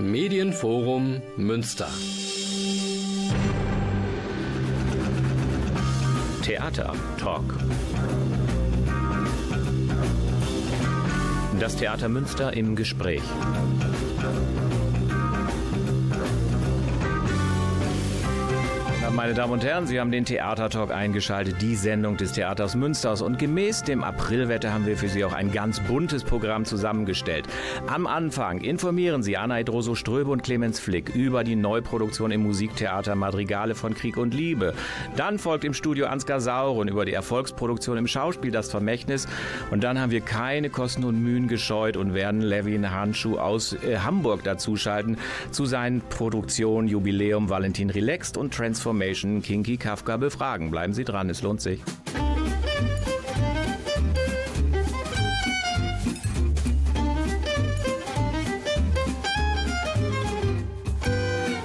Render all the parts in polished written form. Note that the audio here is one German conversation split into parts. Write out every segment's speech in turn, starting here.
Medienforum Münster. Theatertalk. Das Theater Münster im Gespräch. Meine Damen und Herren, Sie haben den Theatertalk eingeschaltet, die Sendung des Theaters Münsters. Und gemäß dem Aprilwetter haben wir für Sie auch ein ganz buntes Programm zusammengestellt. Am Anfang informieren Sie Anahid Rousseau-Strebel und Clemens Flick über die Neuproduktion im Musiktheater Madrigale von Krieg und Liebe. Dann folgt im Studio Ansgar Sauren über die Erfolgsproduktion im Schauspiel Das Vermächtnis. Und dann haben wir keine Kosten und Mühen gescheut und werden Levin Handschuh aus Hamburg dazuschalten zu seinen Produktionen Jubiläum, Valentin relaxed und Transformation. Kinky Kafka befragen. Bleiben Sie dran, es lohnt sich.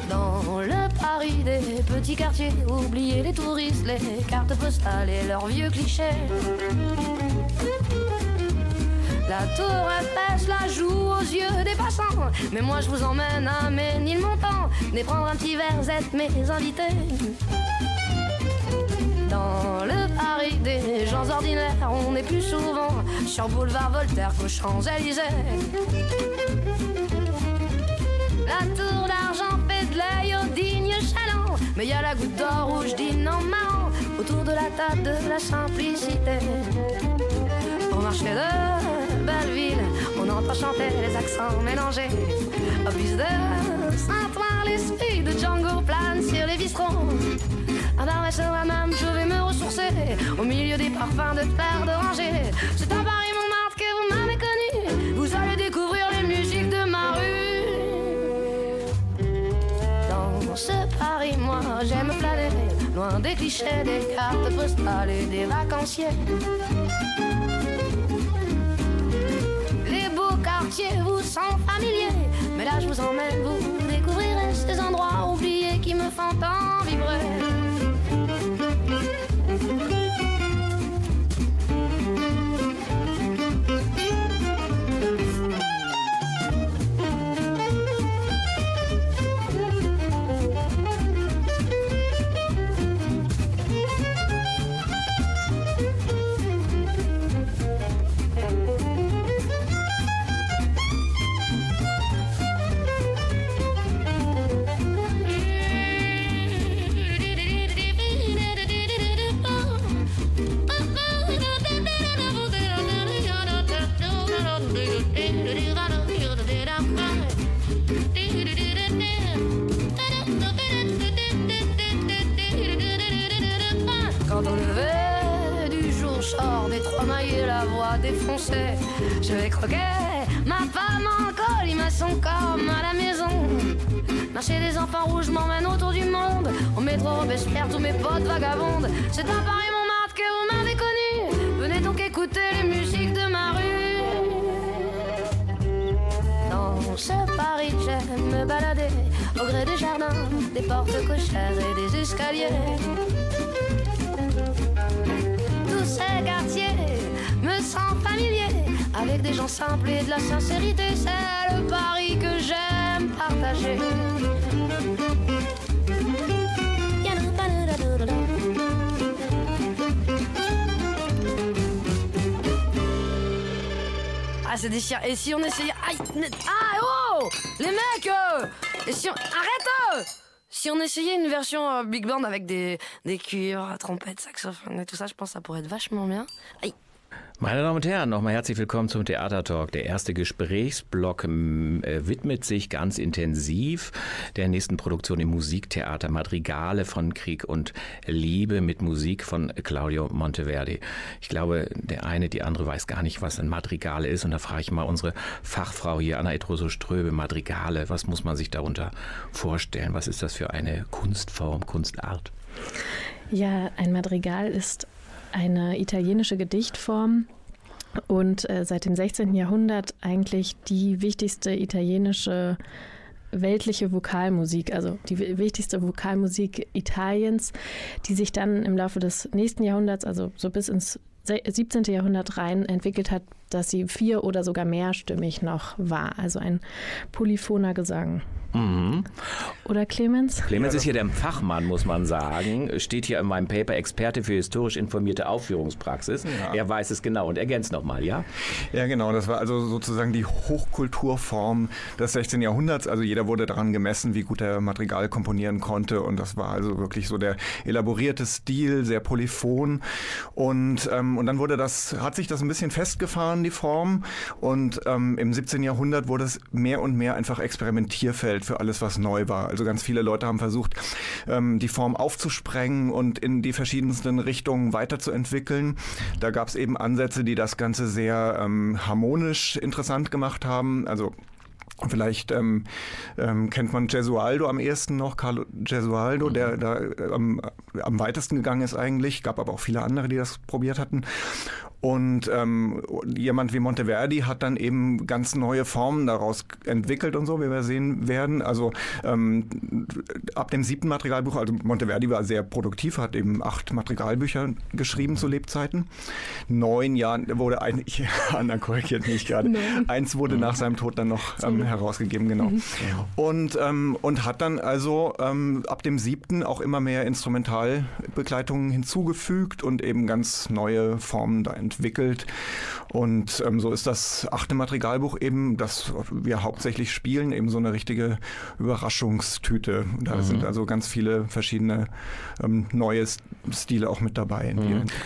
Dans le Paris des petits quartiers, oubliez les touristes, les cartes postales et leurs vieux clichés. La tour Eiffel, la joue aux yeux des passants. Mais moi je vous emmène à Ménilmontant. Venez prendre un petit verre, êtes mes invités. Dans le Paris des gens ordinaires, on est plus souvent sur boulevard Voltaire qu'aux Champs-Élysées. La tour d'argent fait de l'œil aux dignes chalands. Mais y a la goutte d'or où je dîne en marrant autour de la table de la simplicité. Au marché de Belleville, on entend chanter les accents mélangés. Au bus de Saint-Ouen, l'esprit de Django plane sur les bistrons. À la restaurant même, je vais me ressourcer au milieu des parfums de fleurs d'oranger. C'est à Paris Montmartre que vous m'avez connu. Vous allez découvrir les musiques de ma rue. Dans ce Paris, moi, j'aime planer loin des clichés, des cartes postales et des vacanciers. Vous sont familiers, mais là je vous emmène, vous découvrirez ces endroits oubliés qui me font tant vibrer. Défoncé, je vais croquer ma femme en col, il m'a son corps à la maison. Marché des enfants rouges m'emmène autour du monde. Au métro Robespierre, tous mes potes vagabondes. C'est à Paris Montmartre que vous m'avez connu. Venez donc écouter les musiques de ma rue. Dans ce Paris, j'aime me balader au gré des jardins, des portes cochères et des escaliers. Tous ces quartiers me sens familier avec des gens simples et de la sincérité. C'est le Paris que j'aime partager. Ah, c'est déchirant. Et si on essayait... Aïe. Ah, oh les mecs et si on... Arrête. Si on essayait une version big band avec des cuivres, trompettes, saxophones et tout ça, je pense que ça pourrait être vachement bien. Aïe. Meine Damen und Herren, nochmal herzlich willkommen zum Theatertalk. Der erste Gesprächsblock widmet sich ganz intensiv der nächsten Produktion im Musiktheater Madrigale von Krieg und Liebe mit Musik von Claudio Monteverdi. Ich glaube, der eine, die andere weiß gar nicht, was ein Madrigale ist. Und da frage ich mal unsere Fachfrau hier, Anahid Rousseau-Strebel, Madrigale. Was muss man sich darunter vorstellen? Was ist das für eine Kunstform, Kunstart? Ja, ein Madrigal ist eine italienische Gedichtform und seit dem 16. Jahrhundert eigentlich die wichtigste italienische weltliche Vokalmusik, also die wichtigste Vokalmusik Italiens, die sich dann im Laufe des nächsten Jahrhunderts, also so bis ins 17. Jahrhundert rein entwickelt hat, dass sie vier- oder sogar mehrstimmig noch war. Also ein polyphoner Gesang. Mhm. Oder Clemens? Clemens ist hier der Fachmann, muss man sagen. Steht hier in meinem Paper Experte für historisch informierte Aufführungspraxis. Ja. Er weiß es genau und ergänzt nochmal, ja? Ja, genau. Das war also sozusagen die Hochkulturform des 16. Jahrhunderts. Also jeder wurde daran gemessen, wie gut er Madrigal komponieren konnte. Und das war also wirklich so der elaborierte Stil, sehr polyphon. Und dann wurde das, hat sich das ein bisschen festgefahren, die Form. Und im 17. Jahrhundert wurde es mehr und mehr einfach Experimentierfeld für alles, was neu war. Also ganz viele Leute haben versucht, die Form aufzusprengen und in die verschiedensten Richtungen weiterzuentwickeln. Da gab es eben Ansätze, die das Ganze sehr harmonisch interessant gemacht haben. Also vielleicht kennt man Gesualdo am ehesten noch, Carlo Gesualdo, der da am weitesten gegangen ist eigentlich. Gab aber auch viele andere, die das probiert hatten. Und jemand wie Monteverdi hat dann eben ganz neue Formen daraus entwickelt und so, wie wir sehen werden. Also ab dem 7. Madrigalbuch, also Monteverdi war sehr produktiv, hat eben 8 Madrigalbücher geschrieben zu Lebzeiten. 9 Jahren wurde korrigiert mich gerade. Eins wurde nach seinem Tod dann noch herausgegeben, genau. Mhm. Und hat dann also ab dem 7. auch immer mehr Instrumentalbegleitungen hinzugefügt und eben ganz neue Formen da entwickelt. Und so ist das 8. Madrigalbuch eben, das wir hauptsächlich spielen, eben so eine richtige Überraschungstüte. Da sind also ganz viele verschiedene neue Stile auch mit dabei.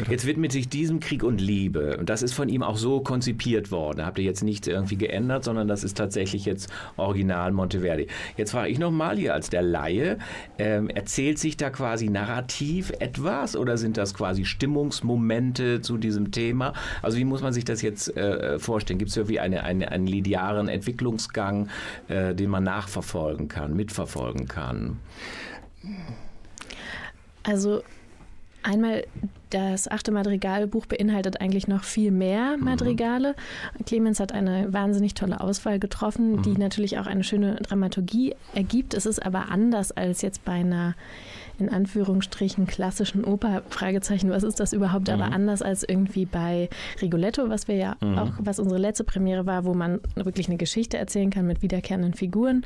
Jetzt widmet sich diesem Krieg und Liebe. Und das ist von ihm auch so konzipiert worden. Da habt ihr jetzt nichts irgendwie geändert, sondern das ist tatsächlich jetzt original Monteverdi. Jetzt frage ich nochmal hier als der Laie, erzählt sich da quasi narrativ etwas oder sind das quasi Stimmungsmomente zu diesem Thema? Also wie muss man sich das jetzt vorstellen? Gibt es irgendwie einen linearen Entwicklungsgang, den man nachverfolgen kann, mitverfolgen kann? Also einmal, das 8. Madrigalbuch beinhaltet eigentlich noch viel mehr Madrigale. Clemens hat eine wahnsinnig tolle Auswahl getroffen, die natürlich auch eine schöne Dramaturgie ergibt. Es ist aber anders als jetzt bei einer, in Anführungsstrichen, klassischen Oper, Fragezeichen, was ist das überhaupt, aber anders als irgendwie bei Rigoletto, was wir ja auch, was unsere letzte Premiere war, wo man wirklich eine Geschichte erzählen kann mit wiederkehrenden Figuren,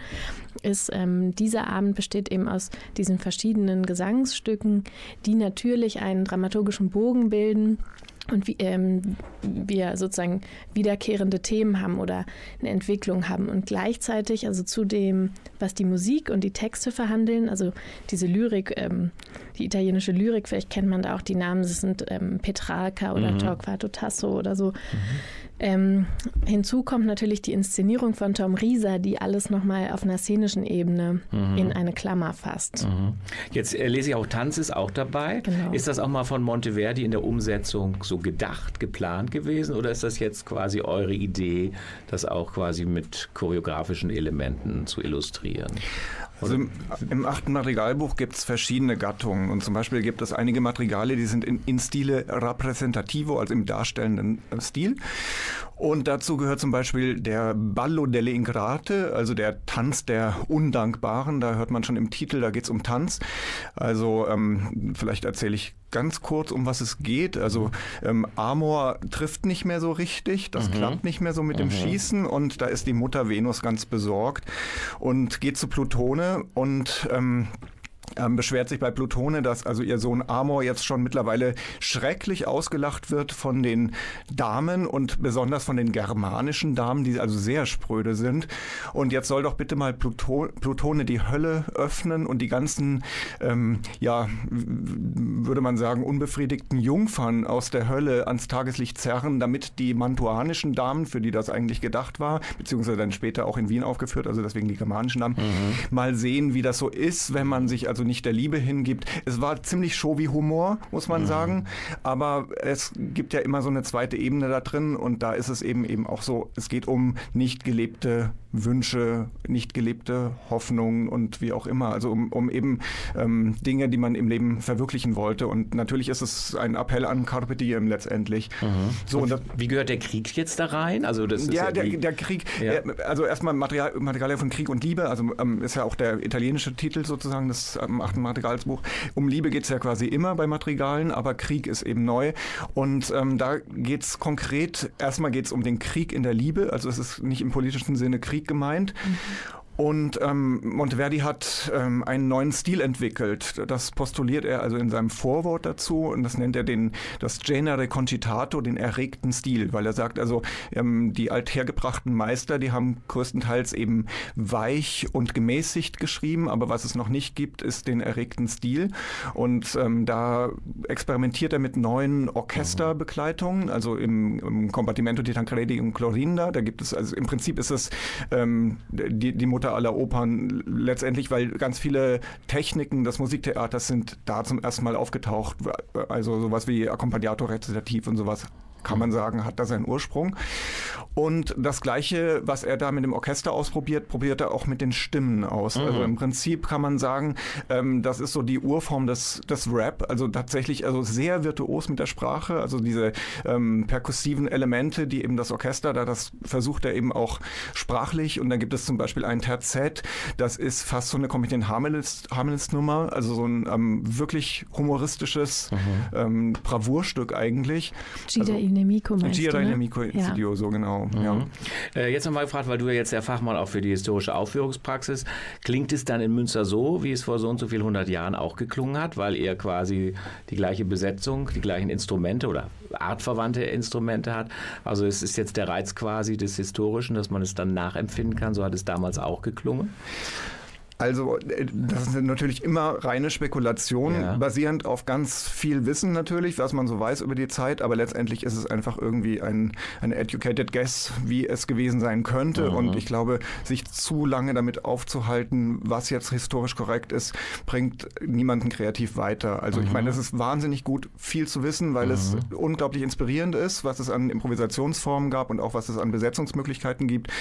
ist, dieser Abend besteht eben aus diesen verschiedenen Gesangsstücken, die natürlich einen dramaturgischen Bogen bilden und wie, wir sozusagen wiederkehrende Themen haben oder eine Entwicklung haben. Und gleichzeitig, also zu dem, was die Musik und die Texte verhandeln, also diese Lyrik, die italienische Lyrik, vielleicht kennt man da auch die Namen, das sind Petrarca oder Torquato Tasso oder so. Hinzu kommt natürlich die Inszenierung von Tom Rieser, die alles nochmal auf einer szenischen Ebene in eine Klammer fasst. Jetzt lese ich auch, Tanz ist auch dabei. Genau. Ist das auch mal von Monteverdi in der Umsetzung so gedacht, geplant gewesen oder ist das jetzt quasi eure Idee, das auch quasi mit choreografischen Elementen zu illustrieren? Also im 8. Madrigalbuch gibt es verschiedene Gattungen und zum Beispiel gibt es einige Madrigale, die sind in Stile rappresentativo, also im darstellenden Stil. Und dazu gehört zum Beispiel der Ballo delle Ingrate, also der Tanz der Undankbaren. Da hört man schon im Titel, da geht es um Tanz. Also vielleicht erzähle ich ganz kurz, um was es geht. Also Amor trifft nicht mehr so richtig, das klappt nicht mehr so mit dem Schießen. Und da ist die Mutter Venus ganz besorgt und geht zu Plutone und beschwert sich bei Plutone, dass also ihr Sohn Amor jetzt schon mittlerweile schrecklich ausgelacht wird von den Damen und besonders von den germanischen Damen, die also sehr spröde sind. Und jetzt soll doch bitte mal Plutone die Hölle öffnen und die ganzen, würde man sagen, unbefriedigten Jungfern aus der Hölle ans Tageslicht zerren, damit die mantuanischen Damen, für die das eigentlich gedacht war, beziehungsweise dann später auch in Wien aufgeführt, also deswegen die germanischen Damen, mal sehen, wie das so ist, wenn man sich also nicht der Liebe hingibt. Es war ziemlich Show-wie-Humor, muss man sagen, aber es gibt ja immer so eine zweite Ebene da drin und da ist es eben auch so, es geht um nicht gelebte Wünsche, nicht gelebte Hoffnungen und wie auch immer. Also um eben Dinge, die man im Leben verwirklichen wollte. Und natürlich ist es ein Appell an Carpe Diem letztendlich. Mhm. So, und das, wie gehört der Krieg jetzt da rein? Also das ist der Krieg. Ja. Also erstmal Madrigale von Krieg und Liebe. Also ist ja auch der italienische Titel sozusagen des 8. Madrigalsbuch. Um Liebe geht es ja quasi immer bei Madrigalen, aber Krieg ist eben neu. Und da geht es konkret, erstmal geht es um den Krieg in der Liebe. Also es ist nicht im politischen Sinne Krieg gemeint. Mhm. Und Monteverdi hat einen neuen Stil entwickelt. Das postuliert er also in seinem Vorwort dazu und das nennt er das Genere Concitato, den erregten Stil, weil er sagt, also die althergebrachten Meister, die haben größtenteils eben weich und gemäßigt geschrieben, aber was es noch nicht gibt, ist den erregten Stil. Und da experimentiert er mit neuen Orchesterbegleitungen, also im Combattimento di Tancredi und Clorinda, da gibt es, also im Prinzip ist es die Mutter aller Opern letztendlich, weil ganz viele Techniken des Musiktheaters sind da zum ersten Mal aufgetaucht. Also sowas wie Accompagnato rezitativ und sowas, kann man sagen, hat da seinen Ursprung. Und das Gleiche, was er da mit dem Orchester ausprobiert, probiert er auch mit den Stimmen aus. Mhm. Also im Prinzip kann man sagen, das ist so die Urform des Rap, also tatsächlich also sehr virtuos mit der Sprache, also diese perkussiven Elemente, die eben das Orchester, da das versucht er eben auch sprachlich. Und dann gibt es zum Beispiel ein Terzett, das ist fast so eine Comedian Harmonist-Nummer, also so ein wirklich humoristisches Bravourstück eigentlich. Dynamico meinst du, ne? Dynamico Insidio, so genau. Mhm. Ja. Jetzt nochmal gefragt, weil du ja jetzt der Fachmann auch für die historische Aufführungspraxis, klingt es dann in Münster so, wie es vor so und so viel 100 Jahren auch geklungen hat, weil er quasi die gleiche Besetzung, die gleichen Instrumente oder artverwandte Instrumente hat. Also es ist jetzt der Reiz quasi des Historischen, dass man es dann nachempfinden kann. So hat es damals auch geklungen. Also das ist natürlich immer reine Spekulation, basierend auf ganz viel Wissen natürlich, was man so weiß über die Zeit, aber letztendlich ist es einfach irgendwie ein educated guess, wie es gewesen sein könnte. Mhm. Und ich glaube, sich zu lange damit aufzuhalten, was jetzt historisch korrekt ist, bringt niemanden kreativ weiter. Also ich meine, es ist wahnsinnig gut, viel zu wissen, weil es unglaublich inspirierend ist, was es an Improvisationsformen gab und auch was es an Besetzungsmöglichkeiten gibt.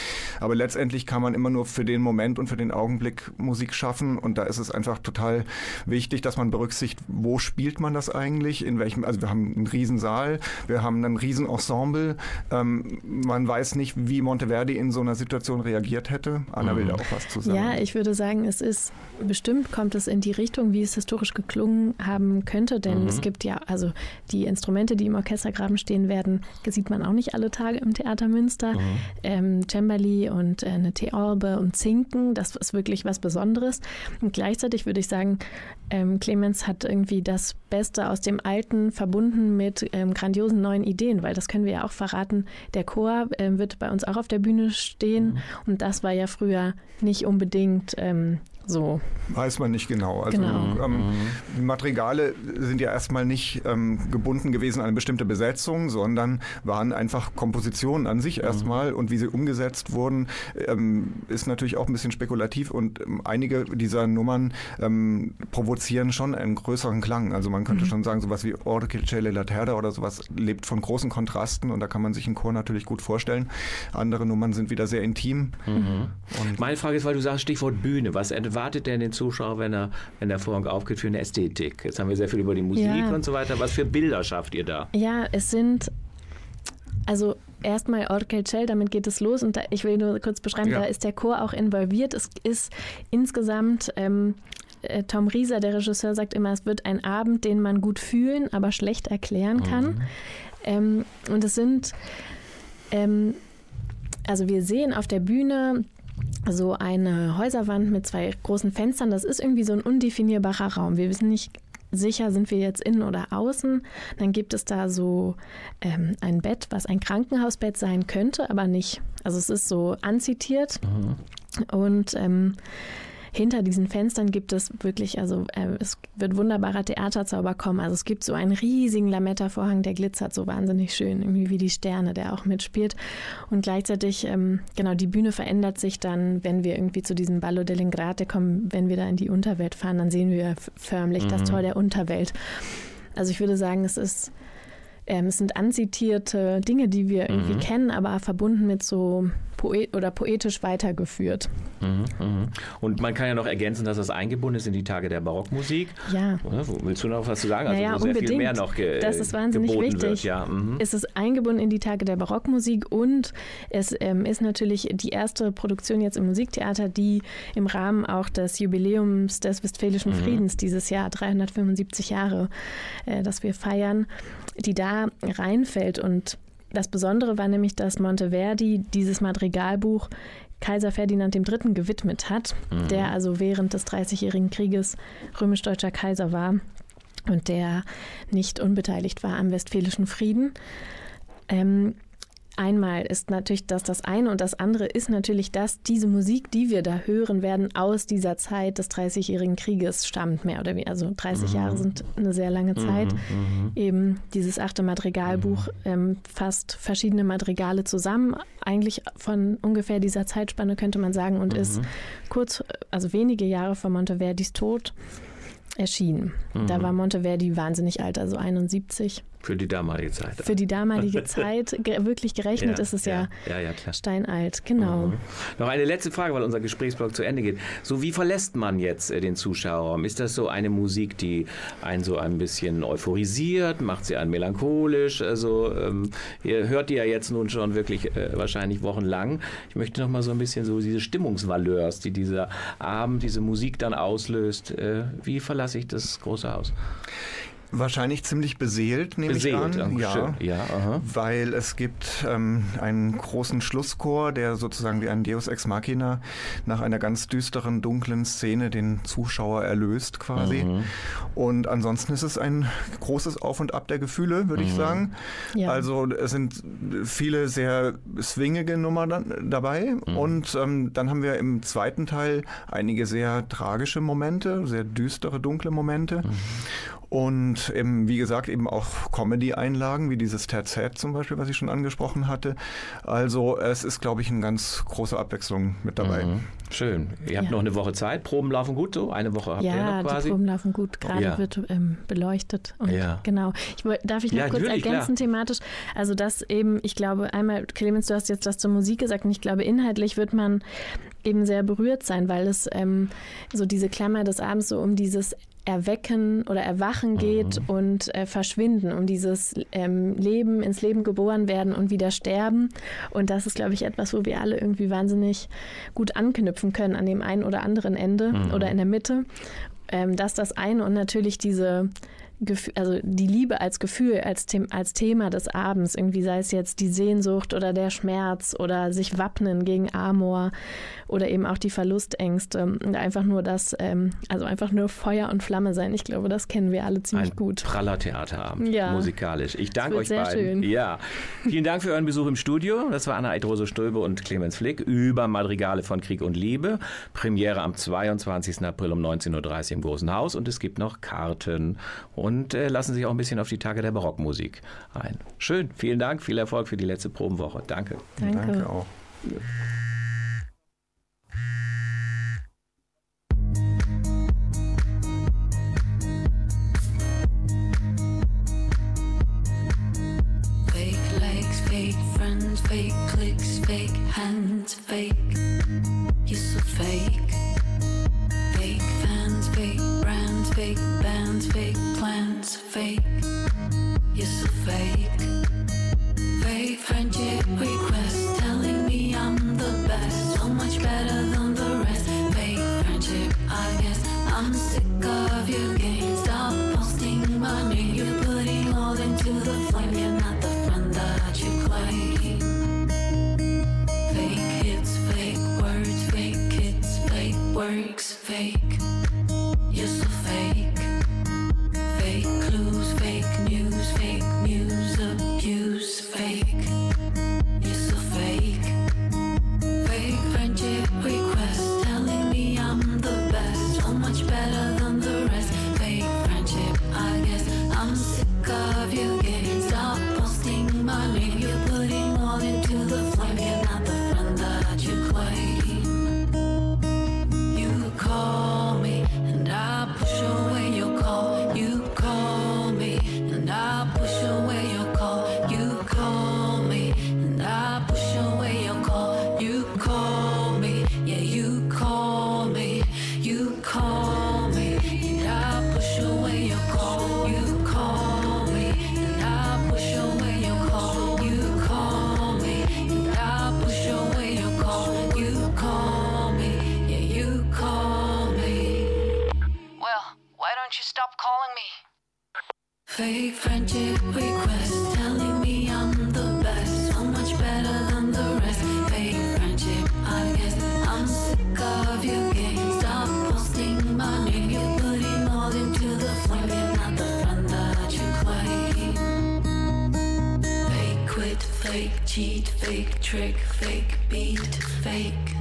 Aber letztendlich kann man immer nur für den Moment und für den Augenblick Musik schaffen, und da ist es einfach total wichtig, dass man berücksichtigt, wo spielt man das eigentlich, in welchem, also wir haben einen riesen Saal, wir haben ein riesen Ensemble, man weiß nicht, wie Monteverdi in so einer Situation reagiert hätte. Anna will da auch was zu sagen. Ja, ich würde sagen, es ist, bestimmt kommt es in die Richtung, wie es historisch geklungen haben könnte, denn es gibt ja, also die Instrumente, die im Orchestergraben stehen werden, sieht man auch nicht alle Tage im Theater Münster. Cembali und eine Theorbe und Zinken, das ist wirklich was Besonderes. Und gleichzeitig würde ich sagen, Clemens hat irgendwie das Beste aus dem Alten verbunden mit grandiosen neuen Ideen, weil das können wir ja auch verraten. Der Chor wird bei uns auch auf der Bühne stehen und das war ja früher nicht unbedingt so. Weiß man nicht genau. Also Madrigale sind ja erstmal nicht gebunden gewesen an eine bestimmte Besetzung, sondern waren einfach Kompositionen an sich erstmal, und wie sie umgesetzt wurden, ist natürlich auch ein bisschen spekulativ, und einige dieser Nummern provozieren schon einen größeren Klang. Also man könnte schon sagen, sowas wie Orche Celle la Terra oder sowas lebt von großen Kontrasten, und da kann man sich einen Chor natürlich gut vorstellen. Andere Nummern sind wieder sehr intim. Und meine Frage ist, weil du sagst Stichwort Bühne, was wartet denn den Zuschauer, wenn der Vorhang aufgeht, für eine Ästhetik? Jetzt haben wir sehr viel über die Musik und so weiter. Was für Bilder schafft ihr da? Ja, es sind, also erstmal Orchel Cell, damit geht es los. Und da, ich will nur kurz beschreiben, da ist der Chor auch involviert. Es ist insgesamt, Tom Rieser, der Regisseur, sagt immer, es wird ein Abend, den man gut fühlen, aber schlecht erklären kann. Und es sind, also wir sehen auf der Bühne so eine Häuserwand mit zwei großen Fenstern. Das ist irgendwie so ein undefinierbarer Raum. Wir wissen nicht sicher, sind wir jetzt innen oder außen. Dann gibt es da so ein Bett, was ein Krankenhausbett sein könnte, aber nicht. Also es ist so anzitiert. Und hinter diesen Fenstern gibt es wirklich, also es wird wunderbarer Theaterzauber kommen. Also es gibt so einen riesigen Lametta-Vorhang, der glitzert so wahnsinnig schön, irgendwie wie die Sterne, der auch mitspielt. Und gleichzeitig, genau, die Bühne verändert sich dann, wenn wir irgendwie zu diesem Ballo delle Ingrate kommen, wenn wir da in die Unterwelt fahren, dann sehen wir förmlich das Tor der Unterwelt. Also ich würde sagen, es ist, es sind anzitierte Dinge, die wir irgendwie kennen, aber verbunden mit so poetisch weitergeführt. Mhm, mh. Und man kann ja noch ergänzen, dass das eingebunden ist in die Tage der Barockmusik. Ja. Willst du noch was zu sagen? Also naja, sehr viel mehr noch geboten wird. Das ist wahnsinnig wichtig. Ja, es ist eingebunden in die Tage der Barockmusik und es ist natürlich die erste Produktion jetzt im Musiktheater, die im Rahmen auch des Jubiläums des Westfälischen Friedens dieses Jahr, 375 Jahre, das wir feiern, die da reinfällt. Und das Besondere war nämlich, dass Monteverdi dieses Madrigalbuch Kaiser Ferdinand III. Gewidmet hat, der also während des Dreißigjährigen Krieges römisch-deutscher Kaiser war und der nicht unbeteiligt war am Westfälischen Frieden. Einmal ist natürlich das eine und das andere ist natürlich, dass diese Musik, die wir da hören werden, aus dieser Zeit des Dreißigjährigen Krieges stammt, mehr oder weniger. Also 30 Jahre sind eine sehr lange Zeit. Eben dieses 8. Madrigalbuch fasst verschiedene Madrigale zusammen, eigentlich von ungefähr dieser Zeitspanne könnte man sagen, und ist kurz, also wenige Jahre vor Monteverdis Tod erschienen. Da war Monteverdi wahnsinnig alt, also 71. Für die damalige Zeit. Für die damalige Zeit, wirklich gerechnet ist es ja steinalt, genau. Noch eine letzte Frage, weil unser Gesprächsblock zu Ende geht. So, wie verlässt man jetzt den Zuschauerraum? Ist das so eine Musik, die einen so ein bisschen euphorisiert, macht sie einen melancholisch? Also ihr hört die ja jetzt nun schon wirklich wahrscheinlich wochenlang. Ich möchte noch mal so ein bisschen so diese Stimmungsvaleurs, die dieser Abend, diese Musik dann auslöst. Wie verlasse ich das große Haus? Wahrscheinlich ziemlich beseelt, nehme ich an. Ja, weil es gibt einen großen Schlusschor, der sozusagen wie ein Deus Ex Machina nach einer ganz düsteren, dunklen Szene den Zuschauer erlöst quasi. Und ansonsten ist es ein großes Auf und Ab der Gefühle, würde ich sagen. Ja. Also es sind viele sehr swingige Nummern dabei. Und dann haben wir im zweiten Teil einige sehr tragische Momente, sehr düstere, dunkle Momente. Und eben, wie gesagt, eben auch Comedy-Einlagen, wie dieses Terzett zum Beispiel, was ich schon angesprochen hatte. Also es ist, glaube ich, eine ganz große Abwechslung mit dabei. Schön. Ihr habt noch eine Woche Zeit. Proben laufen gut, so eine Woche habt ihr noch quasi. Ja, die Proben laufen gut. Gerade wird beleuchtet. Und genau. Darf ich noch kurz ergänzen thematisch? Also das eben, ich glaube, einmal, Clemens, du hast jetzt das zur Musik gesagt und ich glaube, inhaltlich wird man eben sehr berührt sein, weil es so diese Klammer des Abends so um dieses Erwecken oder Erwachen geht und Verschwinden, um dieses Leben, ins Leben geboren werden und wieder sterben. Und das ist, glaube ich, etwas, wo wir alle irgendwie wahnsinnig gut anknüpfen können an dem einen oder anderen Ende oder in der Mitte. Dass das eine und natürlich diese die Liebe als Gefühl, als Thema des Abends, irgendwie sei es jetzt die Sehnsucht oder der Schmerz oder sich wappnen gegen Amor oder eben auch die Verlustängste und einfach nur einfach nur Feuer und Flamme sein. Ich glaube, das kennen wir alle ziemlich gut. Ein praller Theaterabend, musikalisch. Ich danke euch beiden. Schön. Ja. Vielen Dank für euren Besuch im Studio. Das war Anahid Rousseau-Strebel und Clemens Flick über Madrigale von Krieg und Liebe. Premiere am 22. April um 19.30 Uhr im Großen Haus und es gibt noch Karten und lassen sich auch ein bisschen auf die Tage der Barockmusik ein. Schön, vielen Dank, viel Erfolg für die letzte Probenwoche. Danke. Danke auch. Fake legs, fake friends, fake clicks, fake hands, fake. You're so fake. Fake fans, fake brands, fake bands, fake plans, fake. You're so fake. Fake friendship requests telling me I'm the best, so much better than the rest. Fake friendship, I guess I'm sick of your game. Stop posting my name. You're putting all into the flame. You're not the friend that you claim. Fake hits, fake words, fake kids, fake works, fake. You're so fake. Fake clues, fake news, fake muse abuse, fake. You're so fake. Fake friendship requests telling me I'm the best, so much better than the rest. Fake friendship, I guess I'm sick of your games. Stop posting my name. You're putting all into the flame. You're not the friend that you claim. You call me and I push away. fake friendship requests, telling me I'm the best, so much better than the rest. Fake friendship, I guess I'm sick of your game. Stop posting my name, you're putting all into the flame. You're not the friend that you claim. Fake quit, fake cheat, fake trick, fake beat, fake.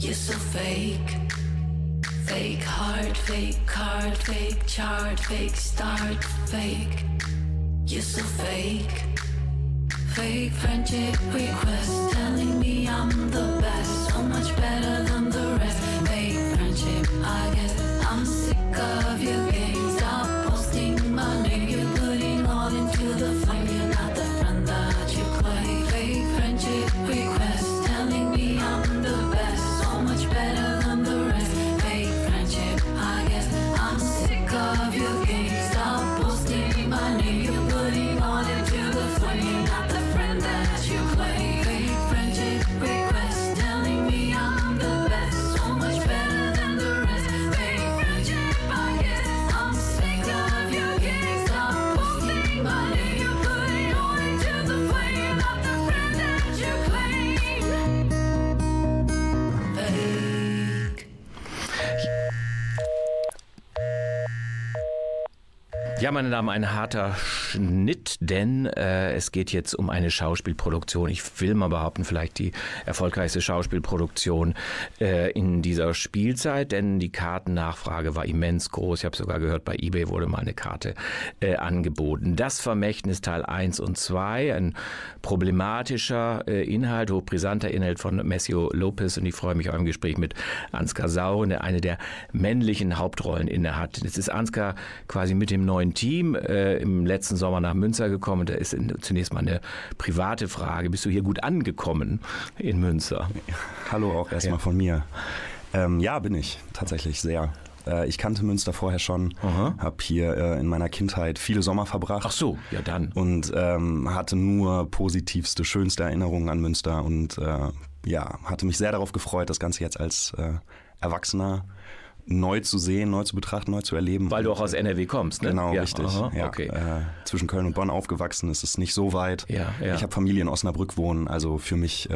You're so fake. Fake heart, fake card, fake chart, fake start, fake. You're so fake. Fake friendship requests, telling me I'm the best, so much better than the rest. Fake friendship, I guess I'm sick of your game. Stop posting my name, you're putting all into the flame. You're not the friend that you claim. Fake friendship requests, telling me I'm the best, so much better than the rest. Of your game, stop posting my name. You're putting all into the flame. You're not the friend that you claim. Fake friendship requests, telling me I'm the best, so much better than the rest. Fake friendship, I guess I'm sick of your game. Stop posting my name. You're putting all into the flame. You're not the friend that you claim. Fake. Ja, meine Damen, ein harter Schnitt, denn es geht jetzt um eine Schauspielproduktion. Ich will mal behaupten, vielleicht die erfolgreichste Schauspielproduktion in dieser Spielzeit, denn die Kartennachfrage war immens groß. Ich habe sogar gehört, bei eBay wurde mal eine Karte angeboten. Das Vermächtnis Teil 1 und 2, ein problematischer Inhalt, hochbrisanter Inhalt von Matthew Lopez, und ich freue mich auf ein Gespräch mit Ansgar Sauren, der eine der männlichen Hauptrollen innehat. Jetzt ist Ansgar quasi mit dem neuen Team im letzten Sommer nach Münster gekommen. Da ist zunächst mal eine private Frage. Bist du hier gut angekommen in Münster? Hallo auch erstmal von mir. Ja, bin ich tatsächlich sehr. Ich kannte Münster vorher schon, habe hier in meiner Kindheit viele Sommer verbracht. Ach so, ja dann. Und hatte nur positivste, schönste Erinnerungen an Münster und ja, hatte mich sehr darauf gefreut, das Ganze jetzt als Erwachsener neu zu sehen, neu zu betrachten, neu zu erleben. Weil du auch aus NRW kommst, ne? Genau, ja, richtig. Aha, ja. Okay. Zwischen Köln und Bonn aufgewachsen ist es nicht so weit. Ja, ja. Ich habe Familie in Osnabrück wohnen, also für mich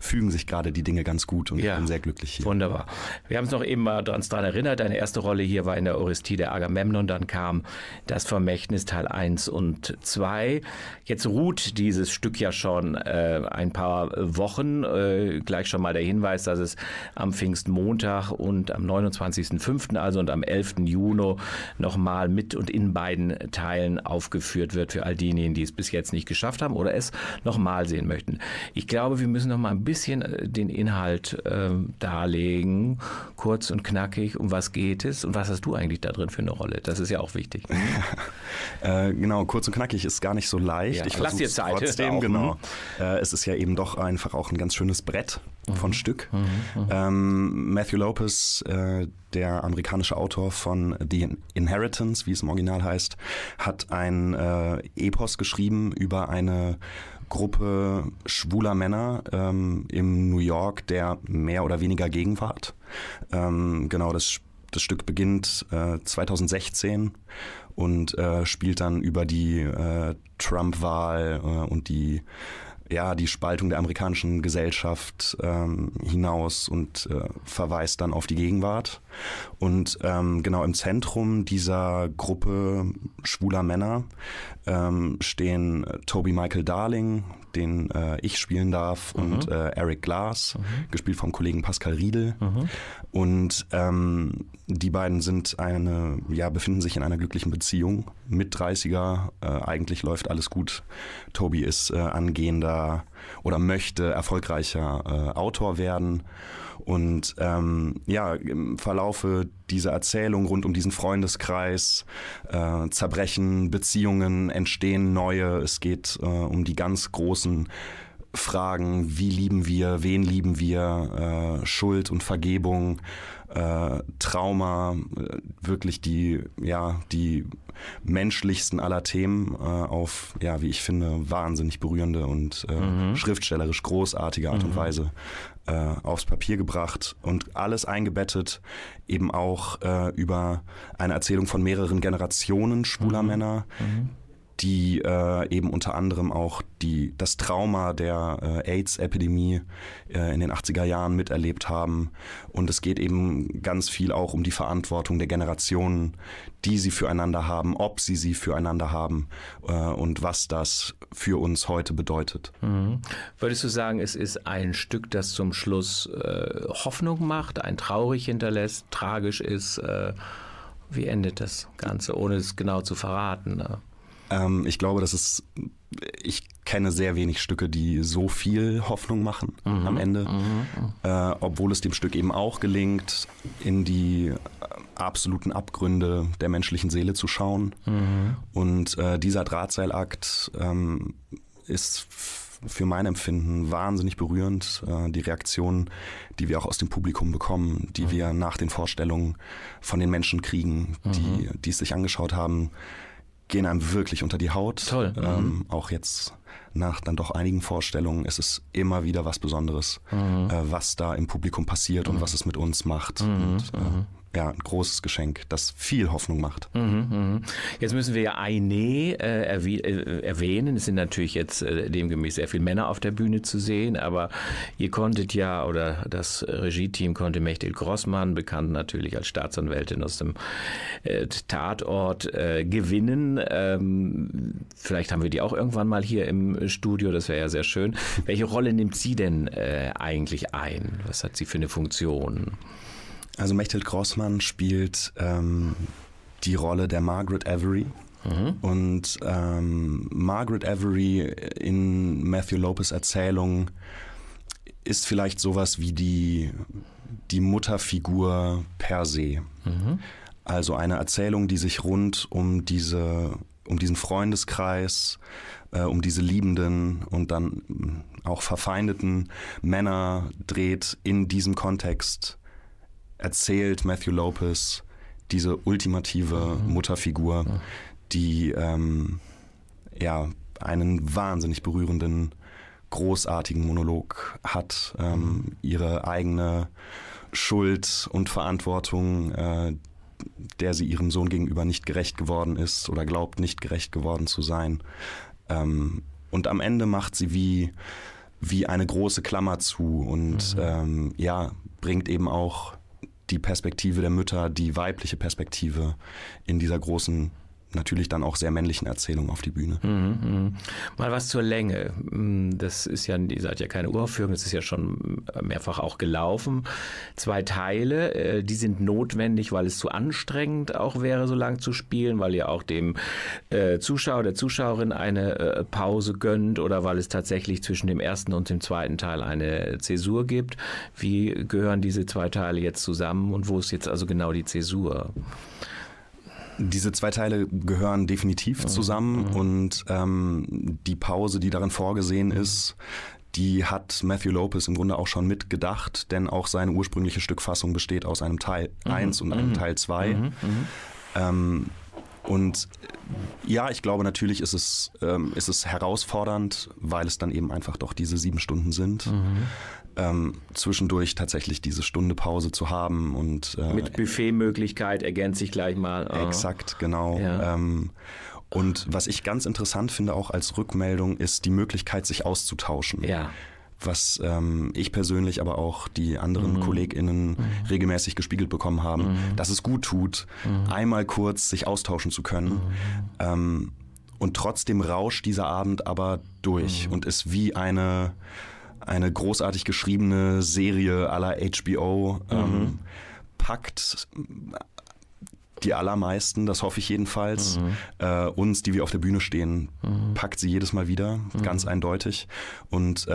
fügen sich gerade die Dinge ganz gut und ich bin sehr glücklich hier. Wunderbar. Wir haben es noch eben mal dran erinnert, deine erste Rolle hier war in der Oristide Agamemnon, dann kam das Vermächtnis Teil 1 und 2. Jetzt ruht dieses Stück ja schon ein paar Wochen. Gleich schon mal der Hinweis, dass es am Pfingstmontag und am 29.05. also und am 11. Juni nochmal mit und in beiden Teilen aufgeführt wird für all diejenigen, die es bis jetzt nicht geschafft haben oder es nochmal sehen möchten. Ich glaube, wir müssen nochmal ein bisschen den Inhalt darlegen, kurz und knackig, um was geht es und was hast du eigentlich da drin für eine Rolle? Das ist ja auch wichtig. Genau, kurz und knackig ist gar nicht so leicht. Ja, ich lasse dir Zeit. Trotzdem, genau. Es ist ja eben doch einfach auch ein ganz schönes Brett von Stück. Matthew Lopez, der amerikanische Autor von The Inheritance, wie es im Original heißt, hat ein Epos geschrieben über eine Gruppe schwuler Männer im New York der mehr oder weniger Gegenwart. Genau, das Stück beginnt 2016 und spielt dann über die Trump-Wahl und die Spaltung der amerikanischen Gesellschaft hinaus und verweist dann auf die Gegenwart. Und genau im Zentrum dieser Gruppe schwuler Männer stehen Toby Michael Darling, den ich spielen darf, und Eric Glass, gespielt vom Kollegen Pascal Riedel. Und die beiden befinden sich in einer glücklichen Beziehung. Mit 30er, eigentlich läuft alles gut. Toby ist angehender oder möchte erfolgreicher Autor werden. Und im Verlaufe dieser Erzählung rund um diesen Freundeskreis zerbrechen Beziehungen, entstehen neue. Es geht um die ganz großen Fragen, wie lieben wir, wen lieben wir, Schuld und Vergebung, Trauma, wirklich die menschlichsten aller Themen auf, ja, wie ich finde, wahnsinnig berührende und schriftstellerisch großartige Art und Weise aufs Papier gebracht und alles eingebettet, eben auch über eine Erzählung von mehreren Generationen schwuler Männer, die eben unter anderem auch das Trauma der AIDS-Epidemie in den 80er Jahren miterlebt haben. Und es geht eben ganz viel auch um die Verantwortung der Generationen, die sie füreinander haben, ob sie füreinander haben und was das für uns heute bedeutet. Mhm. Würdest du sagen, es ist ein Stück, das zum Schluss Hoffnung macht, einen traurig hinterlässt, tragisch ist? Wie endet das Ganze, ohne es genau zu verraten? Ne? Ich glaube, ich kenne sehr wenig Stücke, die so viel Hoffnung machen am Ende, obwohl es dem Stück eben auch gelingt, in die absoluten Abgründe der menschlichen Seele zu schauen. Und dieser Drahtseilakt ist für mein Empfinden wahnsinnig berührend. Die Reaktionen, die wir auch aus dem Publikum bekommen, die wir nach den Vorstellungen von den Menschen kriegen, die es sich angeschaut haben, gehen einem wirklich unter die Haut. Toll. Auch jetzt nach dann doch einigen Vorstellungen ist es immer wieder was Besonderes, was da im Publikum passiert und was es mit uns macht. Und, ja, ein großes Geschenk, das viel Hoffnung macht. Jetzt müssen wir ja Aine erwähnen. Es sind natürlich jetzt demgemäß sehr viele Männer auf der Bühne zu sehen, aber ihr konntet ja, oder das Regie-Team konnte Mechthild Grossmann, bekannt natürlich als Staatsanwältin aus dem Tatort, gewinnen. Vielleicht haben wir die auch irgendwann mal hier im Studio, das wäre ja sehr schön. Welche Rolle nimmt sie denn eigentlich ein? Was hat sie für eine Funktion? Also Mechthild Grossmann spielt die Rolle der Margaret Avery. Und Margaret Avery in Matthew Lopez' Erzählung ist vielleicht sowas wie die Mutterfigur per se. Also eine Erzählung, die sich rund um diesen Freundeskreis, um diese liebenden und dann auch verfeindeten Männer dreht. In diesem Kontext erzählt Matthew Lopez diese ultimative Mutterfigur, die einen wahnsinnig berührenden, großartigen Monolog hat, ihre eigene Schuld und Verantwortung, der sie ihrem Sohn gegenüber nicht gerecht geworden ist oder glaubt, nicht gerecht geworden zu sein. Und am Ende macht sie wie eine große Klammer zu und bringt eben auch die Perspektive der Mütter, die weibliche Perspektive in dieser großen, natürlich dann auch sehr männlichen Erzählung auf die Bühne. Mal was zur Länge. Das ist ja, ihr seid ja keine Uraufführung, das ist ja schon mehrfach auch gelaufen. 2 Teile, die sind notwendig, weil es zu anstrengend auch wäre, so lang zu spielen, weil ihr auch dem Zuschauer, der Zuschauerin eine Pause gönnt oder weil es tatsächlich zwischen dem ersten und dem zweiten Teil eine Zäsur gibt. Wie gehören diese 2 Teile jetzt zusammen und wo ist jetzt also genau die Zäsur? Diese 2 Teile gehören definitiv zusammen und die Pause, die darin vorgesehen ist, die hat Matthew Lopez im Grunde auch schon mitgedacht, denn auch seine ursprüngliche Stückfassung besteht aus einem Teil 1 und einem Teil 2. Und ja, ich glaube, natürlich ist es herausfordernd, weil es dann eben einfach doch diese 7 Stunden sind. Zwischendurch tatsächlich diese Stunde Pause zu haben. Und mit Buffetmöglichkeit ergänze ich gleich mal. Exakt, genau. Ja. Und was ich ganz interessant finde, auch als Rückmeldung, ist die Möglichkeit, sich auszutauschen. Ja. Was ich persönlich, aber auch die anderen KollegInnen regelmäßig gespiegelt bekommen haben, dass es gut tut, einmal kurz sich austauschen zu können. Und trotzdem rauscht dieser Abend aber durch und ist wie eine großartig geschriebene Serie à la HBO, packt die allermeisten, das hoffe ich jedenfalls, uns, die wir auf der Bühne stehen, packt sie jedes Mal wieder, ganz eindeutig. Und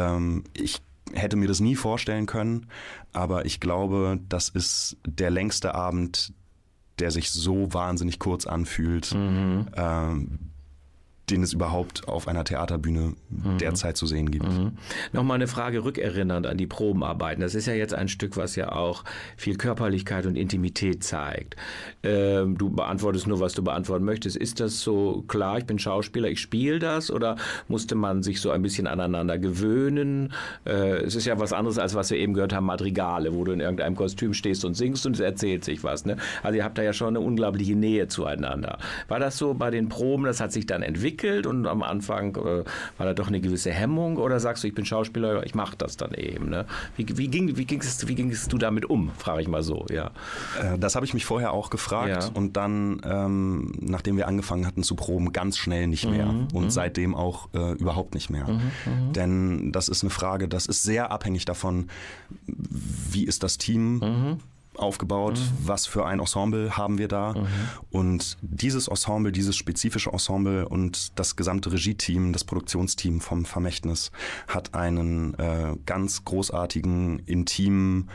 ich hätte mir das nie vorstellen können, aber ich glaube, das ist der längste Abend, der sich so wahnsinnig kurz anfühlt, den es überhaupt auf einer Theaterbühne derzeit zu sehen gibt. Nochmal eine Frage rückerinnernd an die Probenarbeiten. Das ist ja jetzt ein Stück, was ja auch viel Körperlichkeit und Intimität zeigt. Du beantwortest nur, was du beantworten möchtest. Ist das so klar, ich bin Schauspieler, ich spiele das, oder musste man sich so ein bisschen aneinander gewöhnen? Es ist ja was anderes, als was wir eben gehört haben, Madrigale, wo du in irgendeinem Kostüm stehst und singst und es erzählt sich was. Ne? Also ihr habt da ja schon eine unglaubliche Nähe zueinander. War das so bei den Proben, das hat sich dann entwickelt und am Anfang war da doch eine gewisse Hemmung, oder sagst du, ich bin Schauspieler, ich mache das dann eben? Ne? Wie gingst du damit um, frage ich mal so. Ja. Das habe ich mich vorher auch gefragt und dann, nachdem wir angefangen hatten zu proben, ganz schnell nicht mehr und seitdem auch überhaupt nicht mehr. Denn das ist eine Frage, das ist sehr abhängig davon, wie ist das Team aufgebaut, was für ein Ensemble haben wir da und dieses Ensemble, dieses spezifische Ensemble und das gesamte Regie-Team, das Produktionsteam vom Vermächtnis hat einen ganz großartigen, intimen,